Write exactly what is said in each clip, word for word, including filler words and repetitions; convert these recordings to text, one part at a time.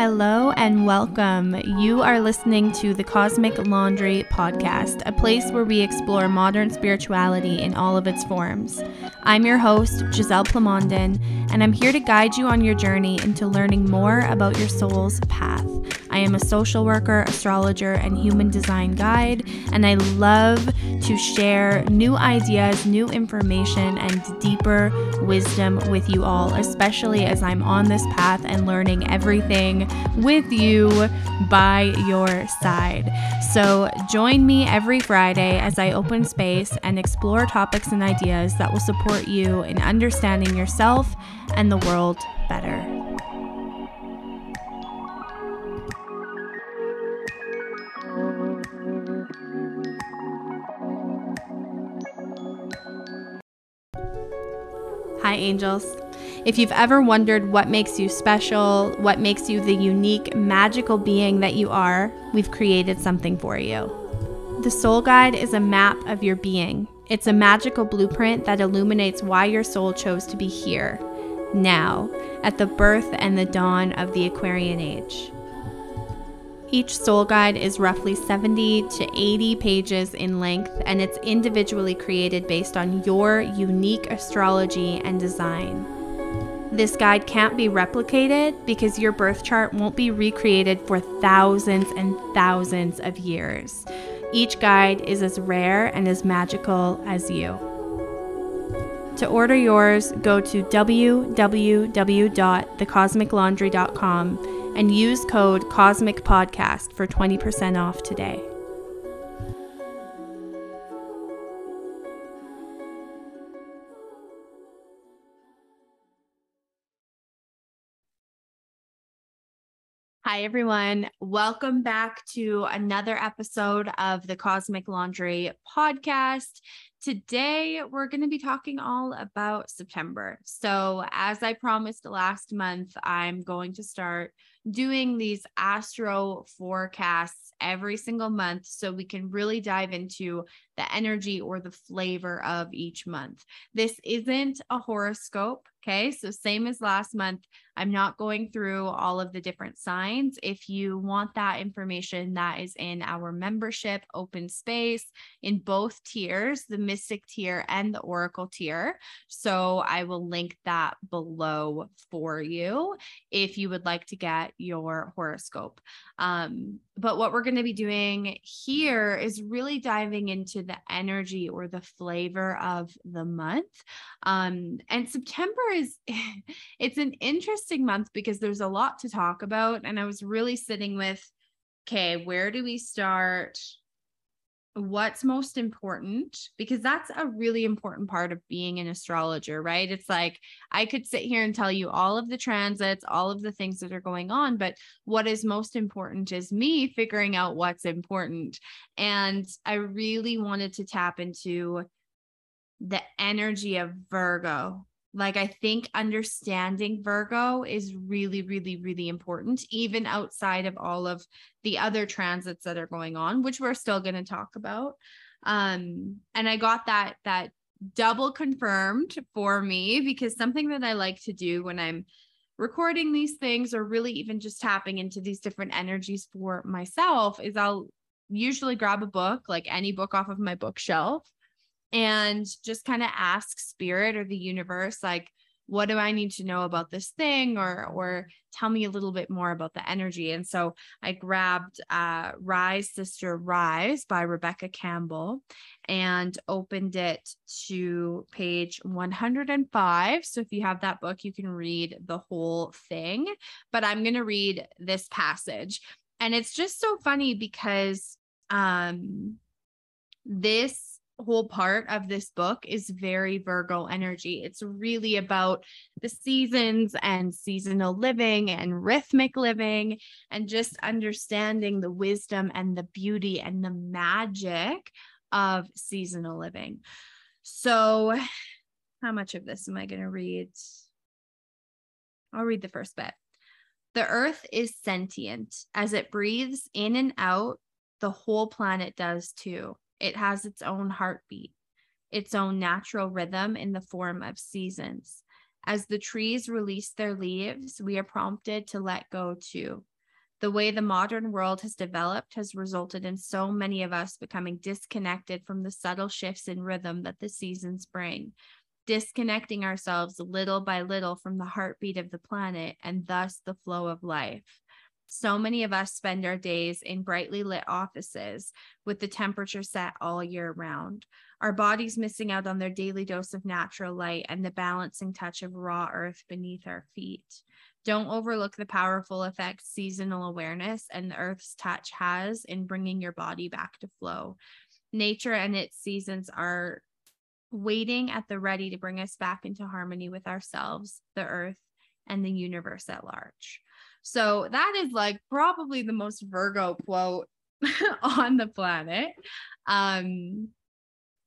Hello and welcome. You are listening to the Cosmic Laundry podcast, a place where we explore modern spirituality in all of its forms. I'm your host, Giselle Plamondon, and I'm here to guide you on your journey into learning more about your soul's path. I am a social worker, astrologer, and human design guide, and I love to share new ideas, new information, and deeper wisdom with you all, especially as I'm on this path and learning everything with you by your side. So join me every Friday as I open space and explore topics and ideas that will support you in understanding yourself and the world better. Hi, angels. If you've ever wondered what makes you special, what makes you the unique, magical being that you are, we've created something for you. The Soul Guide is a map of your being. It's a magical blueprint that illuminates why your soul chose to be here, now, at the birth and the dawn of the Aquarian Age. Each soul guide is roughly seventy to eighty pages in length, and it's individually created based on your unique astrology and design. This guide can't be replicated because your birth chart won't be recreated for thousands and thousands of years. Each guide is as rare and as magical as you. To order yours, go to w w w dot the cosmic laundry dot com and use code COSMICPODCAST for twenty percent off today. Hi, everyone. Welcome back to another episode of the Cosmic Laundry podcast. Today, we're going to be talking all about September. So as I promised last month, I'm going to start doing these astro forecasts every single month so we can really dive into the energy or the flavor of each month. This isn't a horoscope. Okay. So same as last month, I'm not going through all of the different signs. If you want that information, that is in our membership open space in both tiers, the Mystic tier and the Oracle tier. So I will link that below for you if you would like to get your horoscope. Um, but what we're going to be doing here is really diving into the energy or the flavor of the month. Um, and September is, it's an interesting month because there's a lot to talk about. And I was really sitting with, okay, where do we start? What's most important? Because that's a really important part of being an astrologer, right? It's like, I could sit here and tell you all of the transits, all of the things that are going on, but what is most important is me figuring out what's important. And I really wanted to tap into the energy of Virgo. Like, I think understanding Virgo is really, really, really important, even outside of all of the other transits that are going on, which we're still going to talk about. Um, and I got that, that double confirmed for me, because something that I like to do when I'm recording these things, or really even just tapping into these different energies for myself, is I'll usually grab a book, like any book off of my bookshelf, and just kind of ask spirit or the universe, like, what do I need to know about this thing? Or, or tell me a little bit more about the energy. And so I grabbed uh, Rise, Sister Rise by Rebecca Campbell and opened it to page one hundred five. So if you have that book, you can read the whole thing, but I'm going to read this passage. And it's just so funny because um, this whole part of this book is very Virgo energy. It's really about the seasons and seasonal living and rhythmic living, and just understanding the wisdom and the beauty and the magic of seasonal living. So how much of this am I going to read? I'll read the first bit. The earth is sentient. As it breathes in and out, the whole planet does too. It has its own heartbeat, its own natural rhythm in the form of seasons. As the trees release their leaves, we are prompted to let go too, The way the modern world has developed has resulted in so many of us becoming disconnected from the subtle shifts in rhythm that the seasons bring, disconnecting ourselves little by little from the heartbeat of the planet and thus the flow of life. So many of us spend our days in brightly lit offices with the temperature set all year round, our bodies missing out on their daily dose of natural light and the balancing touch of raw earth beneath our feet. Don't overlook the powerful effect seasonal awareness and the earth's touch has in bringing your body back to flow. Nature and its seasons are waiting at the ready to bring us back into harmony with ourselves, the earth, and the universe at large. So that is like probably the most Virgo quote on the planet. Um,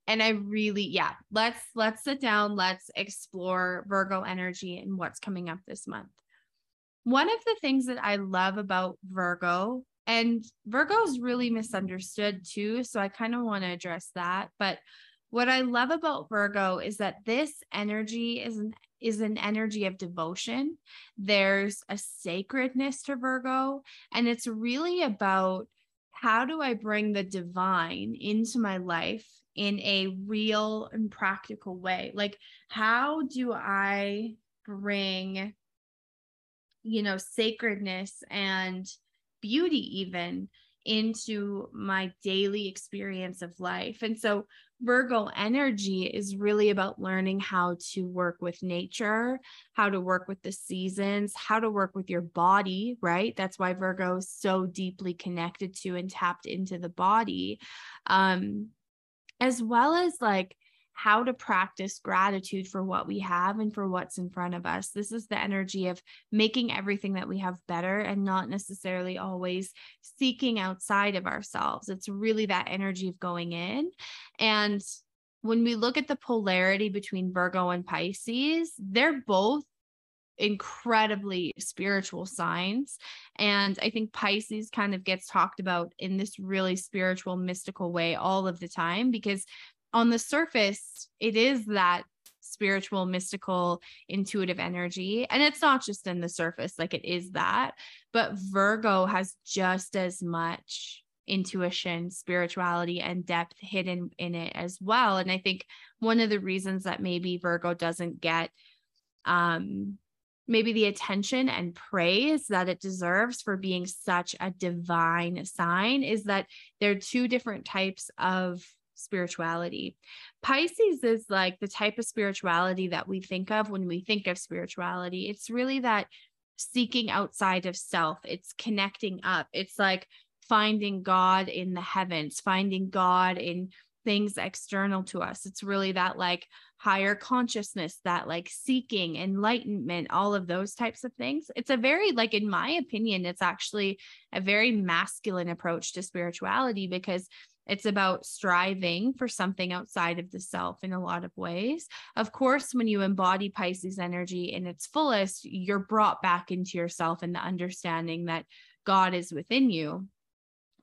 and I really, yeah, let's, let's sit down. Let's explore Virgo energy and what's coming up this month. One of the things that I love about Virgo, and Virgo is really misunderstood too, so I kind of want to address that. But what I love about Virgo is that this energy is an, is an energy of devotion. There's a sacredness to Virgo, and it's really about how do I bring the divine into my life in a real and practical way? Like, how do I bring, you know, sacredness and beauty even into my daily experience of life? And so Virgo energy is really about learning how to work with nature, how to work with the seasons, how to work with your body, right? That's why Virgo is so deeply connected to and tapped into the body, um, as well as like how to practice gratitude for what we have and for what's in front of us. This is the energy of making everything that we have better and not necessarily always seeking outside of ourselves. It's really that energy of going in. And when we look at the polarity between Virgo and Pisces, they're both incredibly spiritual signs. And I think Pisces kind of gets talked about in this really spiritual, mystical way all of the time, because on the surface, it is that spiritual, mystical, intuitive energy. And it's not just in the surface, like it is that, but Virgo has just as much intuition, spirituality, and depth hidden in it as well. And I think one of the reasons that maybe Virgo doesn't get, um, maybe the attention and praise that it deserves for being such a divine sign is that there are two different types of spirituality. Pisces is like the type of spirituality that we think of when we think of spirituality. It's really that seeking outside of self. It's connecting up. It's like finding God in the heavens, finding God in things external to us. It's really that like higher consciousness, that like seeking enlightenment, all of those types of things. It's a very, like, in my opinion, it's actually a very masculine approach to spirituality, because it's about striving for something outside of the self in a lot of ways. Of course, when you embody Pisces energy in its fullest, you're brought back into yourself and the understanding that God is within you.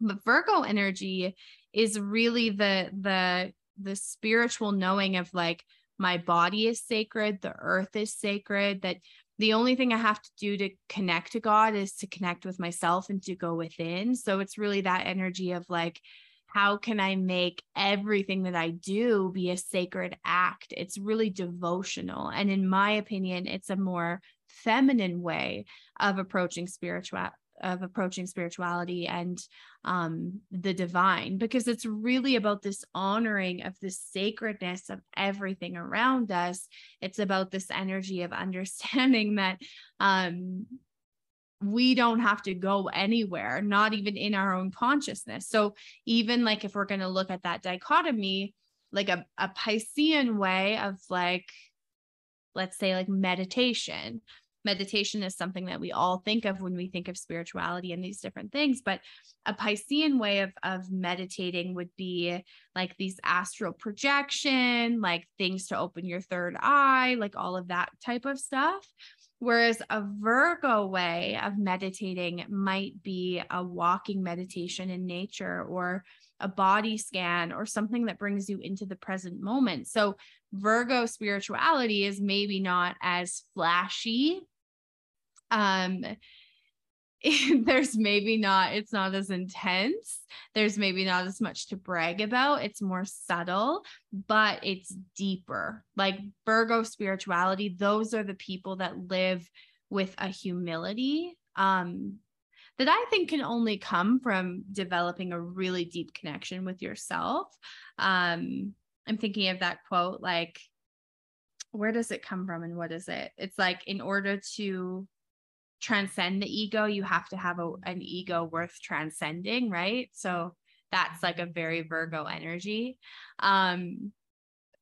But Virgo energy is really the, the, the spiritual knowing of like, my body is sacred, the earth is sacred, that the only thing I have to do to connect to God is to connect with myself and to go within. So it's really that energy of like, how can I make everything that I do be a sacred act? It's really devotional. And in my opinion, it's a more feminine way of approaching spiritual of approaching spirituality and um, the divine, because it's really about this honoring of the sacredness of everything around us. It's about this energy of understanding that um, we don't have to go anywhere, not even in our own consciousness. So even like, if we're going to look at that dichotomy, like a, a Piscean way of like, let's say like meditation, meditation is something that we all think of when we think of spirituality and these different things, but a Piscean way of, of meditating would be like these astral projection, like things to open your third eye, like all of that type of stuff. Whereas a Virgo way of meditating might be a walking meditation in nature or a body scan or something that brings you into the present moment. So Virgo spirituality is maybe not as flashy, um, there's maybe not, it's not as intense. There's maybe not as much to brag about. It's more subtle, but it's deeper. Like Virgo spirituality, those are the people that live with a humility um, that I think can only come from developing a really deep connection with yourself. Um, I'm thinking of that quote, like, where does it come from and what is it? It's like, in order to transcend the ego, you have to have a, an ego worth transcending, right? So that's like a very Virgo energy. Um,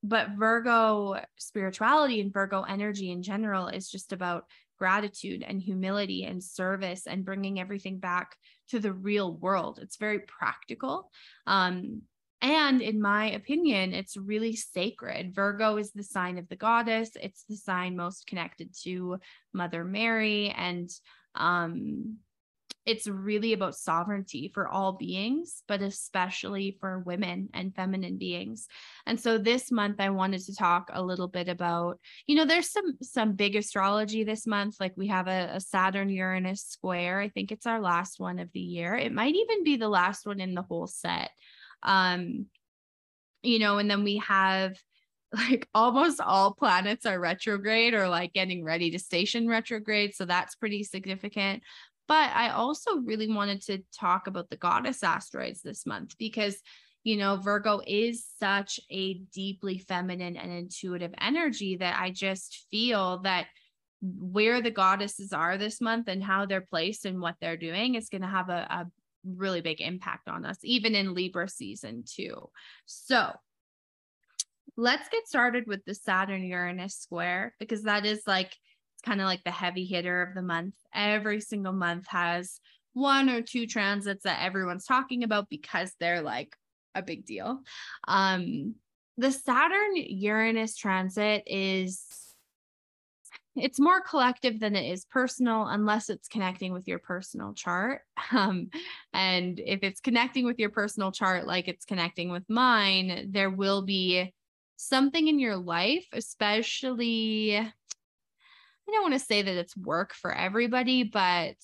but Virgo spirituality and Virgo energy in general is just about gratitude and humility and service and bringing everything back to the real world. It's very practical. Um, and in my opinion, it's really sacred. Virgo is the sign of the goddess. It's the sign most connected to Mother Mary. And um, it's really about sovereignty for all beings, but especially for women and feminine beings. And so this month, I wanted to talk a little bit about, you know, there's some, some big astrology this month. Like we have a, a Saturn Uranus square. I think it's our last one of the year. It might even be the last one in the whole set. Um, you know, and then we have like almost all planets are retrograde or like getting ready to station retrograde. So that's pretty significant. But I also really wanted to talk about the goddess asteroids this month because, you know, Virgo is such a deeply feminine and intuitive energy that I just feel that where the goddesses are this month and how they're placed and what they're doing is going to have a, a really big impact on us, even in Libra season too. So let's get started with the Saturn Uranus square, because that is like, it's kind of like the heavy hitter of the month. Every single month has one or two transits that everyone's talking about because they're like a big deal. Um, the Saturn Uranus transit is, it's more collective than it is personal, unless it's connecting with your personal chart. Um, and if it's connecting with your personal chart, like it's connecting with mine, there will be something in your life, especially, I don't want to say that it's work for everybody, but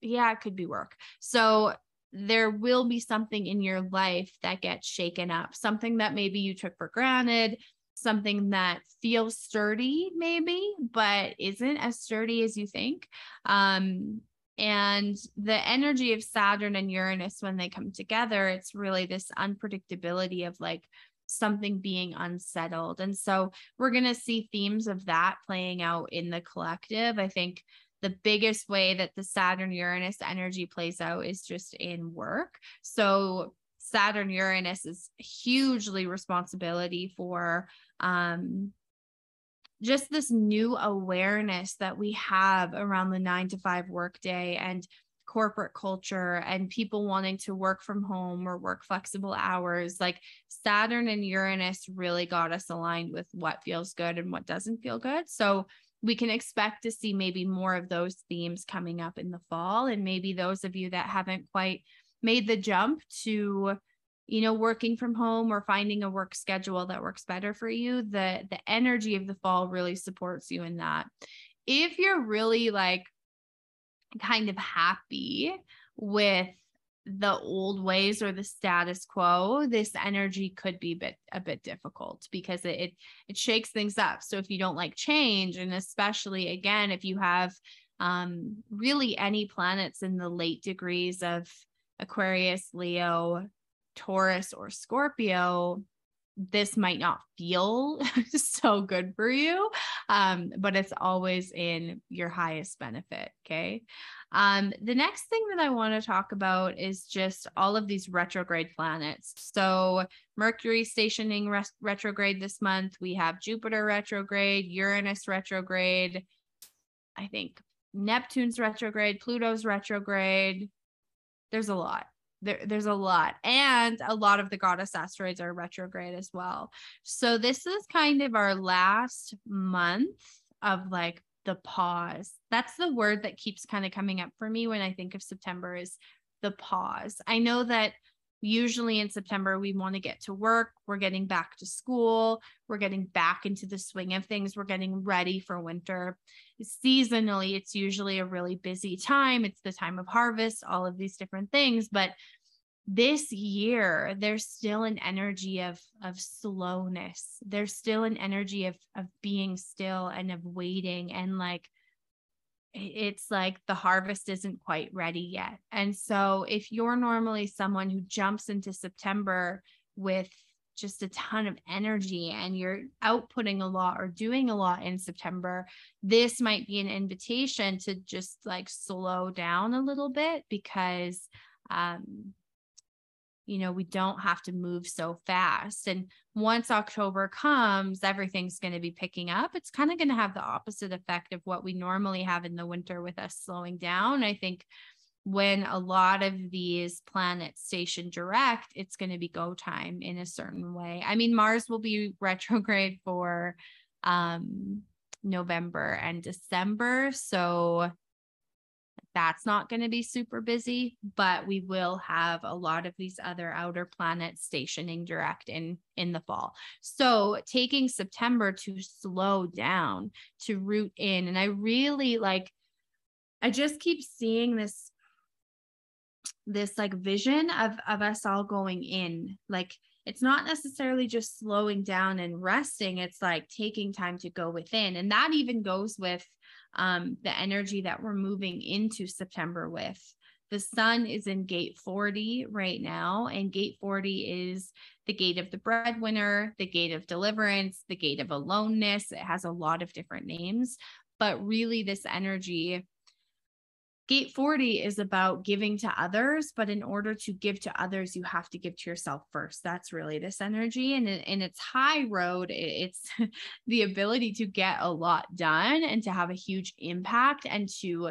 yeah, it could be work. So there will be something in your life that gets shaken up, something that maybe you took for granted, something that feels sturdy maybe, but isn't as sturdy as you think. Um, and the energy of Saturn and Uranus, when they come together, it's really this unpredictability of like something being unsettled. And so we're going to see themes of that playing out in the collective. I think the biggest way that the Saturn Uranus energy plays out is just in work. So Saturn Uranus is hugely responsibility for um, just this new awareness that we have around the nine to five workday and corporate culture and people wanting to work from home or work flexible hours. Like Saturn and Uranus really got us aligned with what feels good and what doesn't feel good. So we can expect to see maybe more of those themes coming up in the fall. And maybe those of you that haven't quite made the jump to, you know, working from home or finding a work schedule that works better for you, the, the energy of the fall really supports you in that. If you're really like kind of happy with the old ways or the status quo, this energy could be a bit, a bit difficult because it, it, it shakes things up. So if you don't like change, and especially again, if you have um, really any planets in the late degrees of Aquarius, Leo, Taurus, or Scorpio, this might not feel so good for you, um, but it's always in your highest benefit, okay? Um, the next thing that I want to talk about is just all of these retrograde planets. So Mercury stationing ret- retrograde this month. We have Jupiter retrograde, Uranus retrograde, I think Neptune's retrograde, Pluto's retrograde. There's a lot. There, there's a lot. And a lot of the goddess asteroids are retrograde as well. So this is kind of our last month of like the pause. That's the word that keeps kind of coming up for me when I think of September, is the pause. I know that usually in September, we want to get to work. We're getting back to school. We're getting back into the swing of things. We're getting ready for winter. Seasonally, it's usually a really busy time. It's the time of harvest, all of these different things. But this year, there's still an energy of, of slowness. There's still an energy of, of being still and of waiting. And like, it's like the harvest isn't quite ready yet. And so if you're normally someone who jumps into September with just a ton of energy and you're outputting a lot or doing a lot in September, this might be an invitation to just like slow down a little bit, because, um, you know, we don't have to move so fast. And once October comes, everything's going to be picking up. It's kind of going to have the opposite effect of what we normally have in the winter with us slowing down. I think when a lot of these planets station direct, it's going to be go time in a certain way. I mean, Mars will be retrograde for um, November and December. So that's not going to be super busy, but we will have a lot of these other outer planets stationing direct in, in the fall. So taking September to slow down, to root in. And I really like, I just keep seeing this, this like vision of, of us all going in, like, it's not necessarily just slowing down and resting. It's like taking time to go within. And that even goes with um, the energy that we're moving into September with. The sun is in gate forty right now, and gate forty is the gate of the breadwinner, the gate of deliverance, the gate of aloneness. It has a lot of different names, but really this energy, gate forty, is about giving to others, but in order to give to others, you have to give to yourself first. That's really this energy. And in its high road, it's the ability to get a lot done and to have a huge impact and to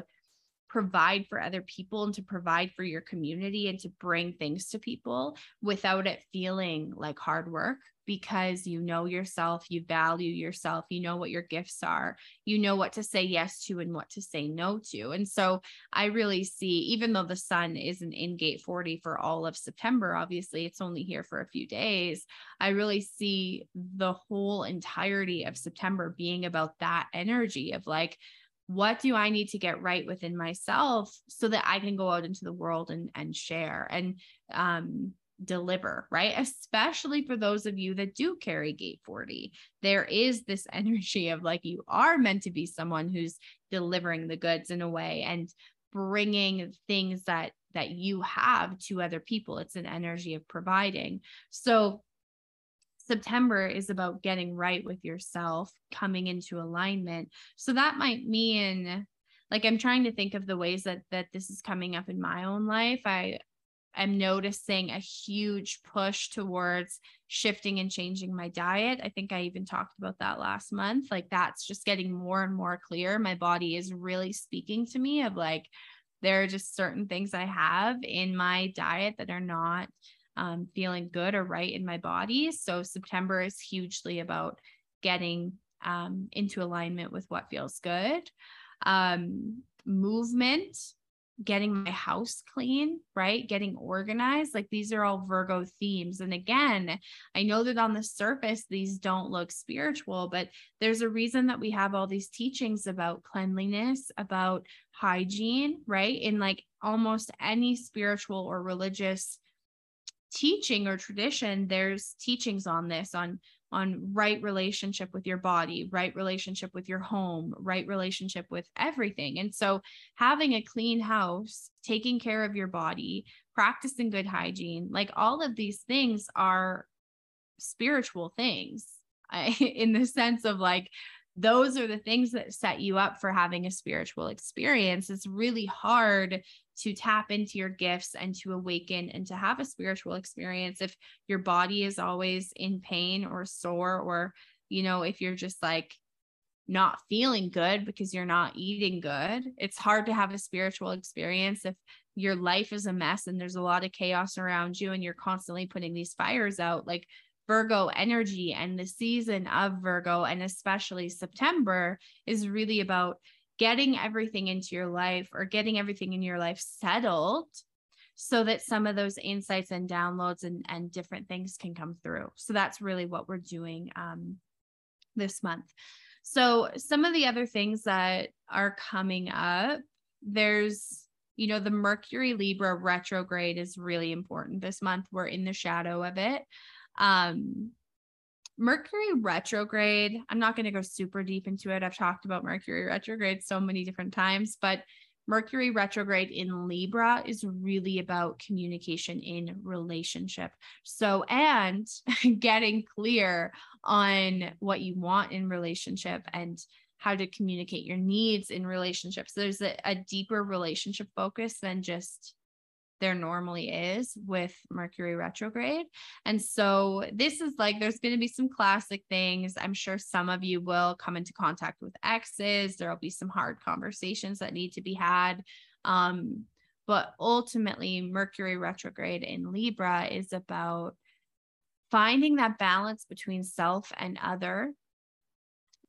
provide for other people and to provide for your community and to bring things to people without it feeling like hard work, because you know yourself, you value yourself, you know what your gifts are, you know what to say yes to and what to say no to. And so I really see, even though the sun isn't in gate forty for all of September, obviously it's only here for a few days, I really see the whole entirety of September being about that energy of like, what do I need to get right within myself so that I can go out into the world and, and share and um, deliver, right? Especially for those of you that do carry gate forty, there is this energy of like, you are meant to be someone who's delivering the goods in a way and bringing things that, that you have to other people. It's an energy of providing. So September is about getting right with yourself, coming into alignment. So that might mean, like, I'm trying to think of the ways that that this is coming up in my own life. I am noticing a huge push towards shifting and changing my diet. I think I even talked about that last month. Like, that's just getting more and more clear. My body is really speaking to me of like, there are just certain things I have in my diet that are not Um, feeling good or right in my body. So September is hugely about getting um, into alignment with what feels good. Um, movement, getting my house clean, right? Getting organized. Like, these are all Virgo themes. And again, I know that on the surface, these don't look spiritual, but there's a reason that we have all these teachings about cleanliness, about hygiene, right? In like almost any spiritual or religious teaching or tradition, there's teachings on this, on on right relationship with your body, right relationship with your home, right relationship with everything. And so having a clean house, taking care of your body, practicing good hygiene, like all of these things are spiritual things, I, in the sense of like, those are the things that set you up for having a spiritual experience. It's really hard to tap into your gifts and to awaken and to have a spiritual experience if your body is always in pain or sore, or, you know, if you're just like not feeling good because you're not eating good. It's hard to have a spiritual experience if your life is a mess and there's a lot of chaos around you and you're constantly putting these fires out. Like, Virgo energy and the season of Virgo, and especially September, is really about getting everything into your life or getting everything in your life settled so that some of those insights and downloads and, and different things can come through. So that's really what we're doing um, this month. So some of the other things that are coming up, there's, you know, the Mercury Libra retrograde is really important this month. We're in the shadow of it. Um, Mercury retrograde, I'm not going to go super deep into it. I've talked about Mercury retrograde so many different times, but Mercury retrograde in Libra is really about communication in relationship. So, and getting clear on what you want in relationship and how to communicate your needs in relationships. So there's a, a deeper relationship focus than just there normally is with Mercury retrograde. And so this is like, there's going to be some classic things. I'm sure some of you will come into contact with exes. There'll be some hard conversations that need to be had. Um, but ultimately Mercury retrograde in Libra is about finding that balance between self and other,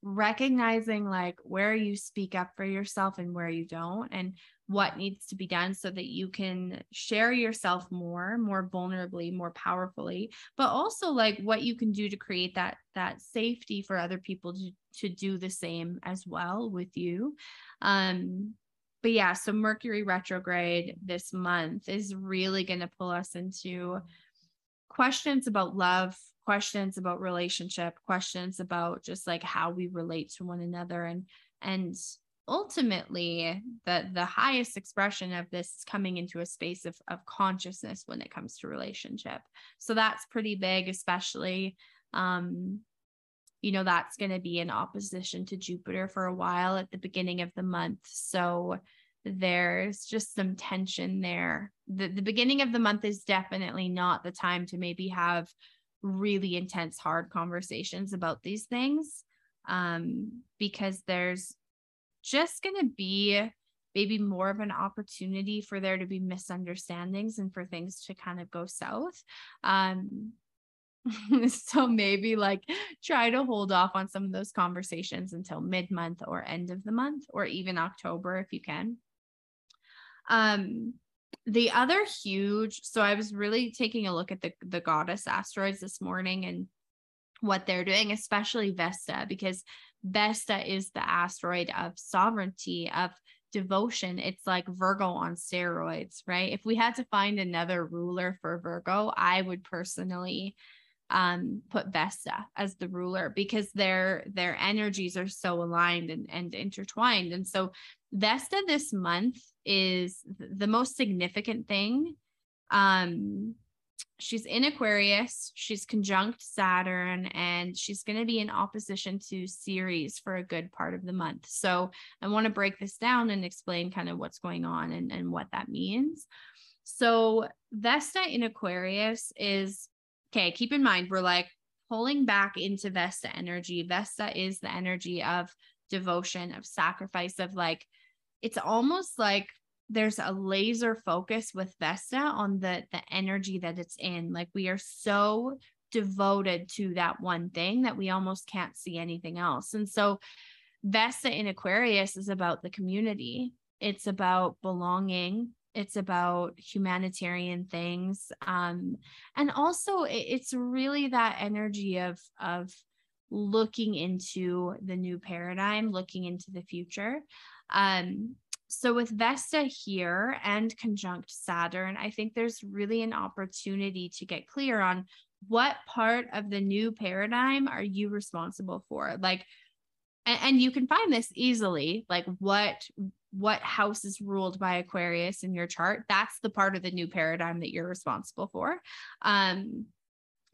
recognizing like where you speak up for yourself and where you don't, and what needs to be done so that you can share yourself more, more vulnerably, more powerfully, but also like what you can do to create that, that safety for other people to, to do the same as well with you. Um, but yeah, so Mercury retrograde this month is really going to pull us into questions about love, questions about relationship, questions about just like how we relate to one another. And, and ultimately the, the highest expression of this is coming into a space of, of consciousness when it comes to relationship. So that's pretty big, especially, um, you know, that's going to be in opposition to Jupiter for a while at the beginning of the month. So there's just some tension there. The, the beginning of the month is definitely not the time to maybe have really intense, hard conversations about these things, um, because there's just going to be maybe more of an opportunity for there to be misunderstandings and for things to kind of go south. Um, so maybe like try to hold off on some of those conversations until mid-month or end of the month, or even October if you can. Um, the other huge, so I was really taking a look at the, the goddess asteroids this morning and what they're doing, especially Vesta, because Vesta is the asteroid of sovereignty, of devotion. It's like Virgo on steroids, right? If we had to find another ruler for Virgo, I would personally um, put Vesta as the ruler, because their, their energies are so aligned and, and intertwined. And so Vesta this month is the most significant thing. Um, She's in Aquarius, she's conjunct Saturn, and she's going to be in opposition to Ceres for a good part of the month. So I want to break this down and explain kind of what's going on and, and what that means. So Vesta in Aquarius is, okay, keep in mind, we're like pulling back into Vesta energy. Vesta is the energy of devotion, of sacrifice, of like, it's almost like there's a laser focus with Vesta on the, the energy that it's in. Like we are so devoted to that one thing that we almost can't see anything else. And so Vesta in Aquarius is about the community. It's about belonging. It's about humanitarian things. Um, and also it, it's really that energy of, of looking into the new paradigm, looking into the future. Um, So with Vesta here and conjunct Saturn, I think there's really an opportunity to get clear on what part of the new paradigm are you responsible for? Like, and, and you can find this easily, like what, what house is ruled by Aquarius in your chart? That's the part of the new paradigm that you're responsible for. Um,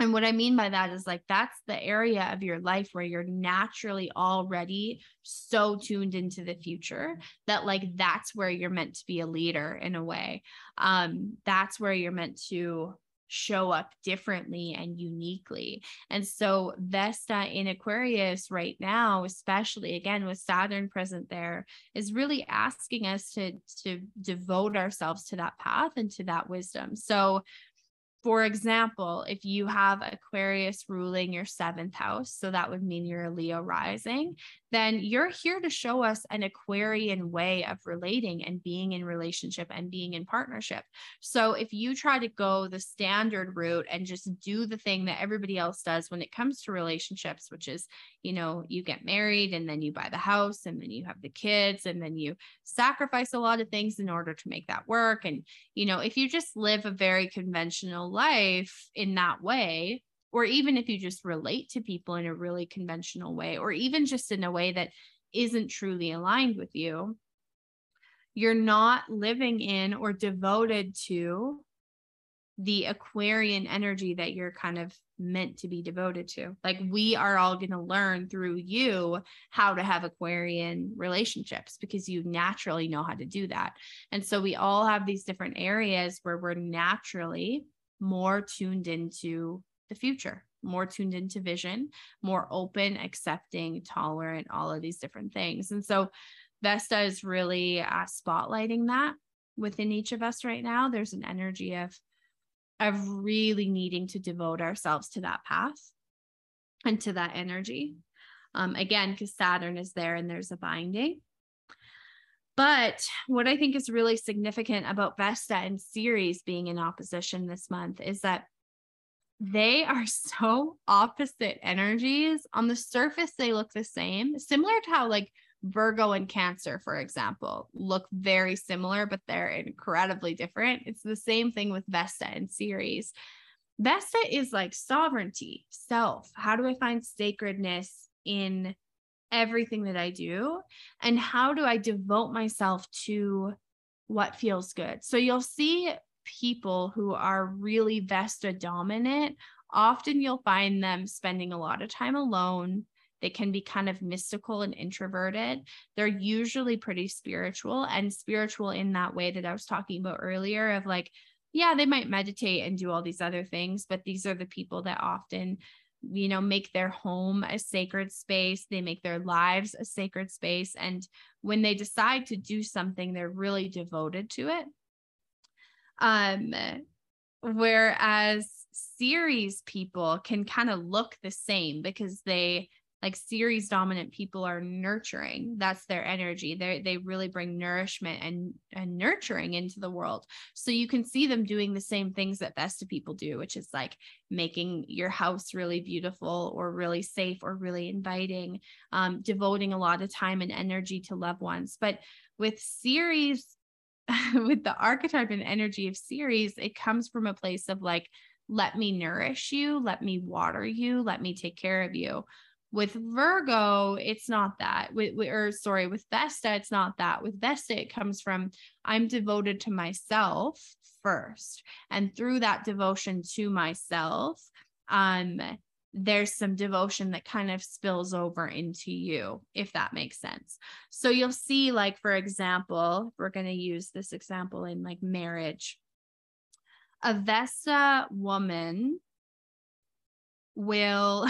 and what I mean by that is like, that's the area of your life where you're naturally already so tuned into the future that like, that's where you're meant to be a leader in a way. Um, that's where you're meant to show up differently and uniquely. And so Vesta in Aquarius right now, especially again with Saturn present there, is really asking us to, to devote ourselves to that path and to that wisdom. So for example, if you have Aquarius ruling your seventh house, so that would mean you're a Leo rising, then you're here to show us an Aquarian way of relating and being in relationship and being in partnership. So if you try to go the standard route and just do the thing that everybody else does when it comes to relationships, which is, you know, you get married and then you buy the house and then you have the kids and then you sacrifice a lot of things in order to make that work. And, you know, if you just live a very conventional life in that way, or even if you just relate to people in a really conventional way, or even just in a way that isn't truly aligned with you, you're not living in or devoted to the Aquarian energy that you're kind of meant to be devoted to. Like, we are all going to learn through you how to have Aquarian relationships, because you naturally know how to do that. And so we all have these different areas where we're naturally more tuned into the future, more tuned into vision, more open, accepting, tolerant, all of these different things. And so Vesta is really uh, spotlighting that within each of us right now. There's an energy of, of really needing to devote ourselves to that path and to that energy. Um, again, because Saturn is there and there's a binding. But what I think is really significant about Vesta and Ceres being in opposition this month is that they are so opposite energies. On the surface, they look the same, similar to how like Virgo and Cancer, for example, look very similar, but they're incredibly different. It's the same thing with Vesta and Ceres. Vesta is like sovereignty, self. How do I find sacredness in everything that I do? And how do I devote myself to what feels good? So you'll see people who are really Vesta dominant, often you'll find them spending a lot of time alone. They can be kind of mystical and introverted. They're usually pretty spiritual, and spiritual in that way that I was talking about earlier of like, yeah, they might meditate and do all these other things, but these are the people that often, you know, make their home a sacred space. They make their lives a sacred space. And when they decide to do something, they're really devoted to it. Um, whereas Ceres people can kind of look the same, because they like Ceres dominant people are nurturing. That's their energy. They they really bring nourishment and, and nurturing into the world. So you can see them doing the same things that Vesta people do, which is like making your house really beautiful or really safe or really inviting, um, devoting a lot of time and energy to loved ones. But with Ceres, with the archetype and energy of Ceres, it comes from a place of like, let me nourish you, let me water you, let me take care of you. With Virgo, it's not that. With, or sorry, with Vesta, it's not that. With Vesta, it comes from I'm devoted to myself first. And through that devotion to myself, um, there's some devotion that kind of spills over into you, if that makes sense. So you'll see, like, for example, we're going to use this example in like marriage. A Vesta woman will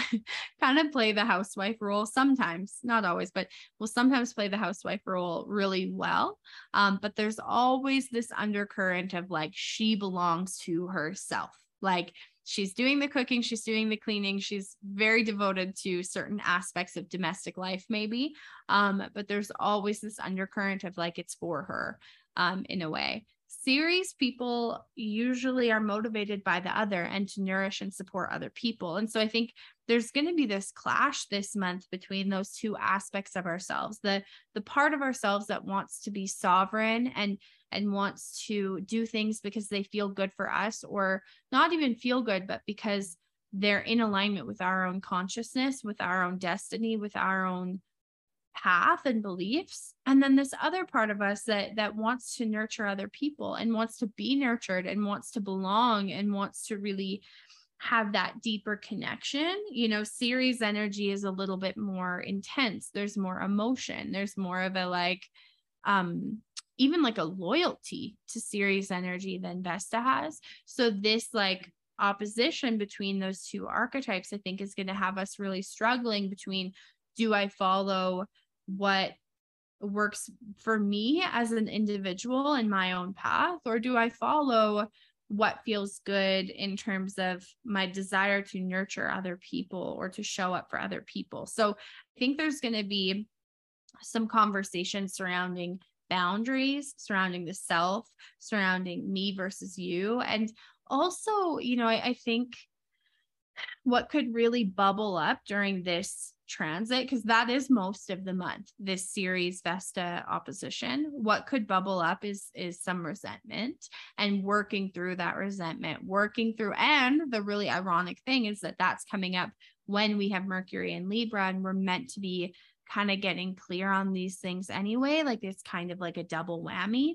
kind of play the housewife role sometimes, not always, but will sometimes play the housewife role really well. Um, but there's always this undercurrent of like, she belongs to herself. Like, she's doing the cooking, she's doing the cleaning, she's very devoted to certain aspects of domestic life, maybe. Um, but there's always this undercurrent of like, it's for her, um, in a way. Ceres people usually are motivated by the other and to nourish and support other people. And so I think there's going to be this clash this month between those two aspects of ourselves, the, the part of ourselves that wants to be sovereign and, and wants to do things because they feel good for us, or not even feel good, but because they're in alignment with our own consciousness, with our own destiny, with our own path and beliefs. And then this other part of us that that wants to nurture other people and wants to be nurtured and wants to belong and wants to really have that deeper connection. You know, Ceres energy is a little bit more intense. There's more emotion. There's more of a like, um, even like a loyalty to Ceres energy than Vesta has. So this like opposition between those two archetypes, I think, is going to have us really struggling between, do I follow what works for me as an individual in my own path, or do I follow what feels good in terms of my desire to nurture other people or to show up for other people. So I think there's going to be some conversation surrounding boundaries, surrounding the self, surrounding me versus you. And also, you know, I, I think what could really bubble up during this transit, because that is most of the month, this series Vesta opposition, what could bubble up is is some resentment, and working through that resentment, working through. And the really ironic thing is that that's coming up when we have Mercury in Libra, and we're meant to be kind of getting clear on these things anyway. Like, it's kind of like a double whammy.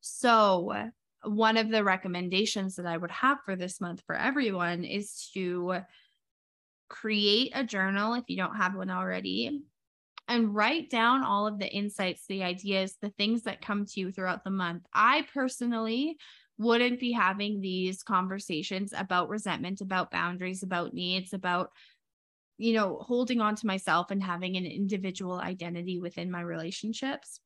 So one of the recommendations that I would have for this month for everyone is to create a journal if you don't have one already, and write down all of the insights, the ideas, the things that come to you throughout the month. I personally wouldn't be having these conversations about resentment, about boundaries, about needs, about, you know, holding on to myself and having an individual identity within my relationships.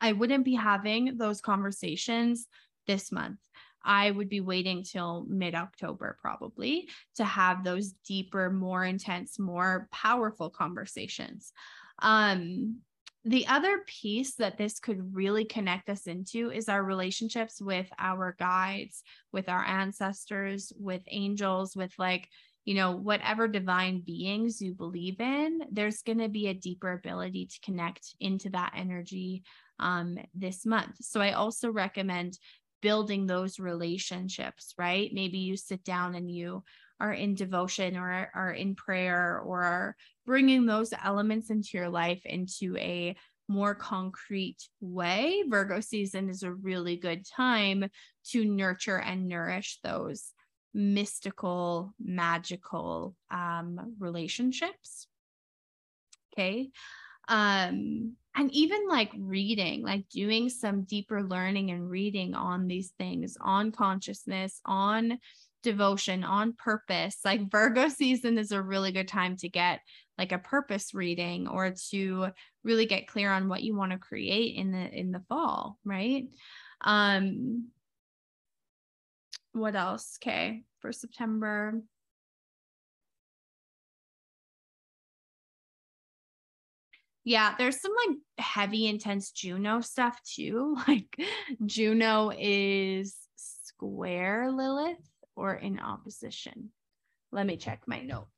I wouldn't be having those conversations this month. I would be waiting till mid-October probably to have those deeper, more intense, more powerful conversations. Um, the other piece that this could really connect us into is our relationships with our guides, with our ancestors, with angels, with, like, you know, whatever divine beings you believe in. There's going to be a deeper ability to connect into that energy um, this month. So I also recommend building those relationships, right? Maybe you sit down and you are in devotion or are in prayer, or are bringing those elements into your life into a more concrete way. Virgo season is a really good time to nurture and nourish those mystical, magical um, relationships. Okay. Um, and even like reading, like doing some deeper learning and reading on these things, on consciousness, on devotion, on purpose. Like, Virgo season is a really good time to get like a purpose reading, or to really get clear on what you want to create in the, in the fall. Right. Um, what else? Okay. For September. Yeah, there's some like heavy, intense Juno stuff too. Like, Juno is square Lilith or in opposition. Let me check my notes.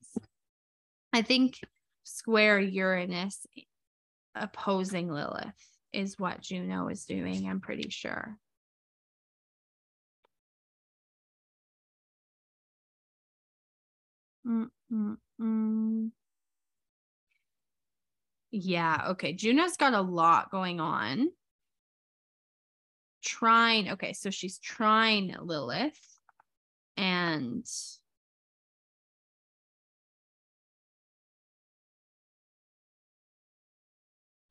I think square Uranus opposing Lilith is what Juno is doing, I'm pretty sure. Mm-mm-mm. Yeah. Okay. Juno's got a lot going on. Trine. Okay. So she's trine Lilith, and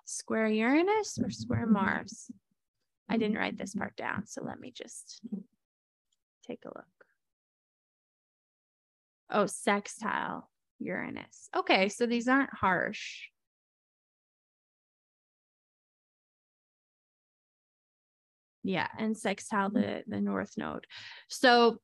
square Uranus or square Mars. I didn't write this part down, so let me just take a look. Oh, sextile Uranus. Okay. So these aren't harsh. Yeah, and sextile the, the North Node. So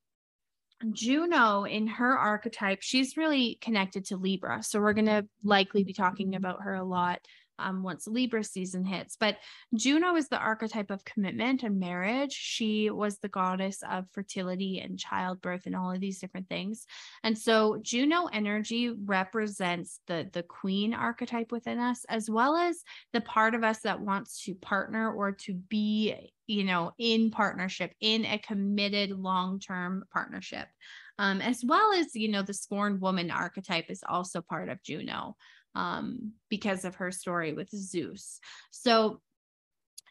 Juno in her archetype, she's really connected to Libra. So we're going to likely be talking about her a lot um, once Libra season hits. But Juno is the archetype of commitment and marriage. She was the goddess of fertility and childbirth and all of these different things. And so Juno energy represents the, the queen archetype within us, as well as the part of us that wants to partner or to be, you know, in partnership, in a committed long-term partnership, um, as well as, you know, the scorned woman archetype is also part of Juno um, because of her story with Zeus. So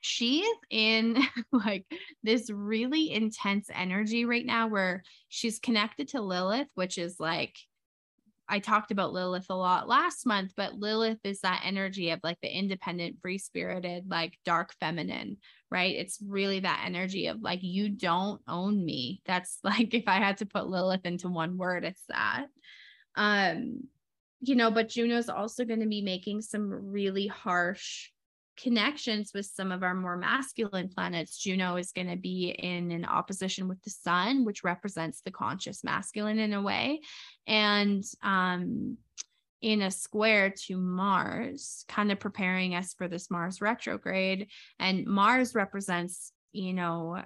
she is in like this really intense energy right now where she's connected to Lilith, which is like, I talked about Lilith a lot last month, but Lilith is that energy of like the independent, free-spirited, like dark feminine, right? It's really that energy of like, you don't own me. That's like, if I had to put Lilith into one word, it's that. Um, you know, but Juno's also going to be making some really harsh connections with some of our more masculine planets. Juno is going to be in an opposition with the sun, which represents the conscious masculine in a way. And, um, in a square to Mars, kind of preparing us for this Mars retrograde. And Mars represents, you know,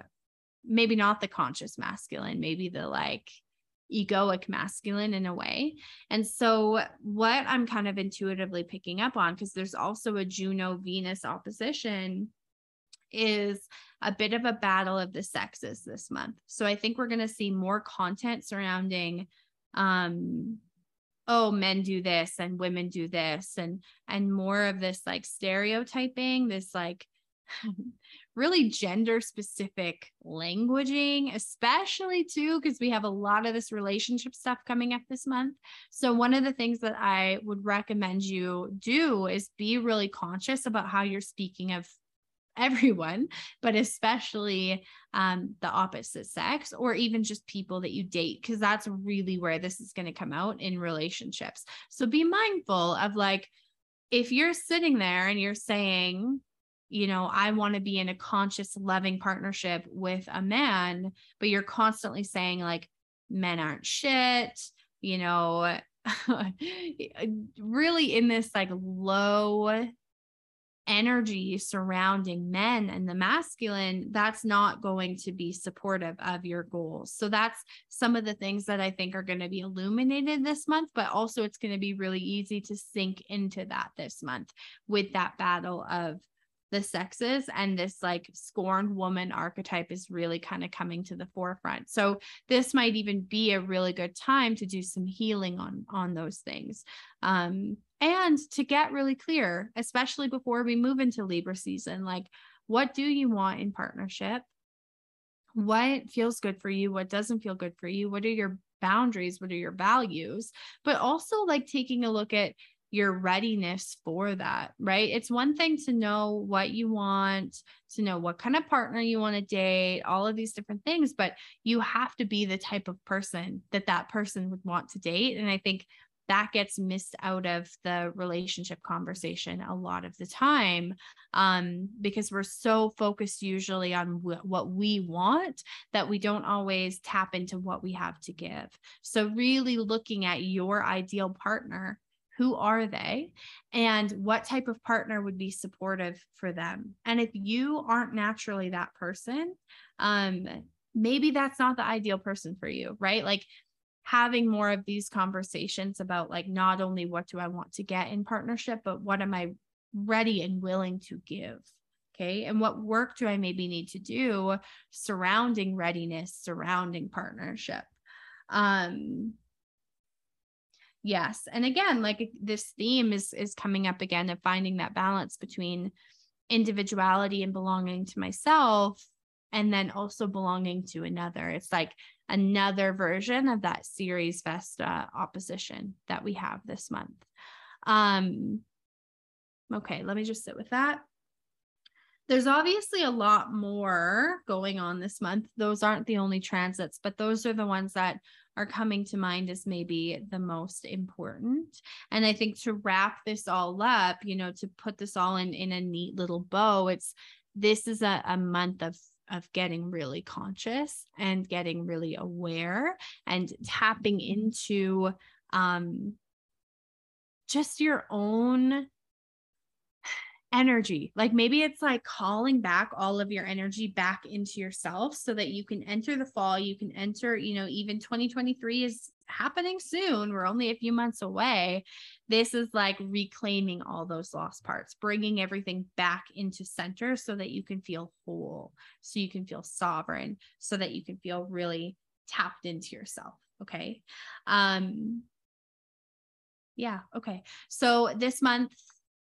maybe not the conscious masculine, maybe the like egoic masculine in a way. And so what I'm kind of intuitively picking up on, because there's also a Juno-Venus opposition, is a bit of a battle of the sexes this month. So I think we're going to see more content surrounding, um, oh, men do this and women do this, and, and more of this like stereotyping, this like really gender specific languaging, especially too, because we have a lot of this relationship stuff coming up this month. So one of the things that I would recommend you do is be really conscious about how you're speaking of everyone, but especially um, the opposite sex, or even just people that you date, because that's really where this is going to come out in relationships. So be mindful of like, if you're sitting there and you're saying, you know, I want to be in a conscious, loving partnership with a man, but you're constantly saying like, men aren't shit, you know, really in this like low energy surrounding men and the masculine, that's not going to be supportive of your goals. So that's some of the things that I think are going to be illuminated this month, but also it's going to be really easy to sink into that this month with that battle of the sexes, and this like scorned woman archetype is really kind of coming to the forefront. So this might even be a really good time to do some healing on, on those things. Um, and to get really clear, especially before we move into Libra season, like, what do you want in partnership? What feels good for you? What doesn't feel good for you? What are your boundaries? What are your values? But also like taking a look at your readiness for that, right? It's one thing to know what you want, to know what kind of partner you want to date, all of these different things, but you have to be the type of person that that person would want to date. And I think that gets missed out of the relationship conversation a lot of the time, um, because we're so focused usually on w- what we want that we don't always tap into what we have to give. So really looking at your ideal partner. Who are they? And what type of partner would be supportive for them? And if you aren't naturally that person, um, maybe that's not the ideal person for you, right? Like having more of these conversations about like, not only what do I want to get in partnership, but what am I ready and willing to give? Okay. And what work do I maybe need to do surrounding readiness, surrounding partnership? Um, Yes. And again, like this theme is, is coming up again of finding that balance between individuality and belonging to myself, and then also belonging to another. It's like another version of that Ceres Vesta opposition that we have this month. Um, okay. Let me just sit with that. There's obviously a lot more going on this month. Those aren't the only transits, but those are the ones that are coming to mind as maybe the most important. And I think to wrap this all up, you know, to put this all in, in a neat little bow, it's, this is a, a month of, of getting really conscious and getting really aware and tapping into um, just your own energy. Like maybe it's like calling back all of your energy back into yourself so that you can enter the fall, you can enter, you know, even twenty twenty-three is happening soon. We're only a few months away. This is like reclaiming all those lost parts, bringing everything back into center so that you can feel whole, so you can feel sovereign, so that you can feel really tapped into yourself. Okay. Um, yeah. Okay. So this month,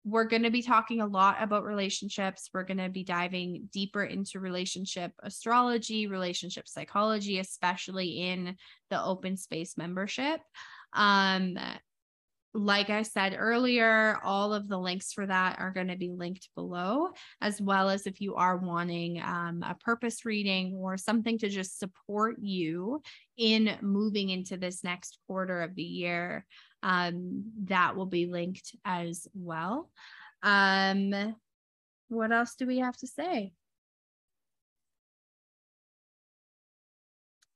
we're going to be talking a lot about relationships. We're going to be diving deeper into relationship astrology, relationship psychology, especially in the open space membership. Um, like I said earlier, all of the links for that are going to be linked below, as well as if you are wanting um, a purpose reading or something to just support you in moving into this next quarter of the year. Um, that will be linked as well. Um, What else do we have to say?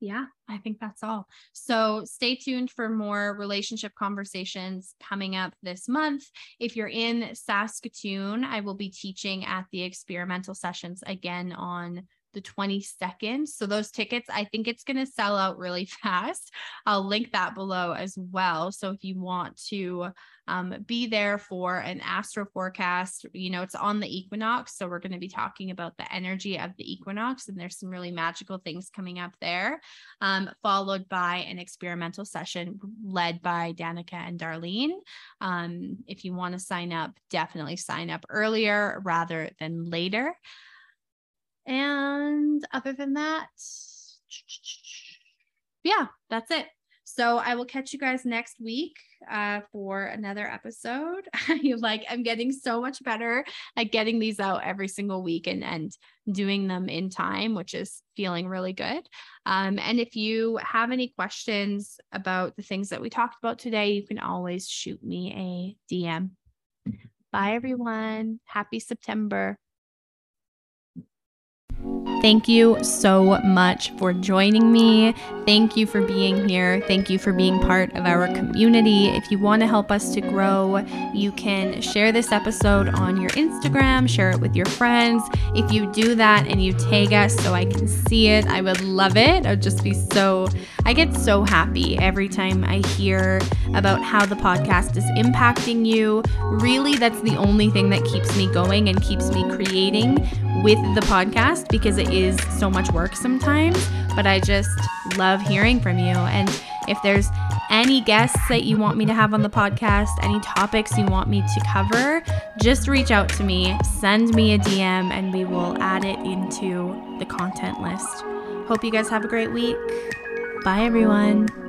Yeah, I think that's all. So stay tuned for more relationship conversations coming up this month. If you're in Saskatoon, I will be teaching at the experimental sessions again on the twenty-second. So those tickets, I think it's going to sell out really fast. I'll link that below as well. So if you want to um, be there for an astro forecast, you know, it's on the equinox. So we're going to be talking about the energy of the equinox, and there's some really magical things coming up there, um, followed by an experimental session led by Danica and Darlene. Um, if you want to sign up, definitely sign up earlier rather than later. And other than that, yeah, that's it. So I will catch you guys next week uh, for another episode. You like, I'm getting so much better at getting these out every single week and, and doing them in time, which is feeling really good. Um, and if you have any questions about the things that we talked about today, you can always shoot me a D M. Bye, everyone. Happy September. Thank you so much for joining me. Thank you for being here. Thank you for being part of our community. If you want to help us to grow, you can share this episode on your Instagram, share it with your friends. If you do that and you tag us so I can see it, I would love it. I would just be so, I get so happy every time I hear about how the podcast is impacting you. Really, that's the only thing that keeps me going and keeps me creating with the podcast, because it is so much work sometimes, but I just love hearing from you. And if there's any guests that you want me to have on the podcast, any topics you want me to cover, just reach out to me, send me a D M, and we will add it into the content list. Hope you guys have a great week. Bye, everyone.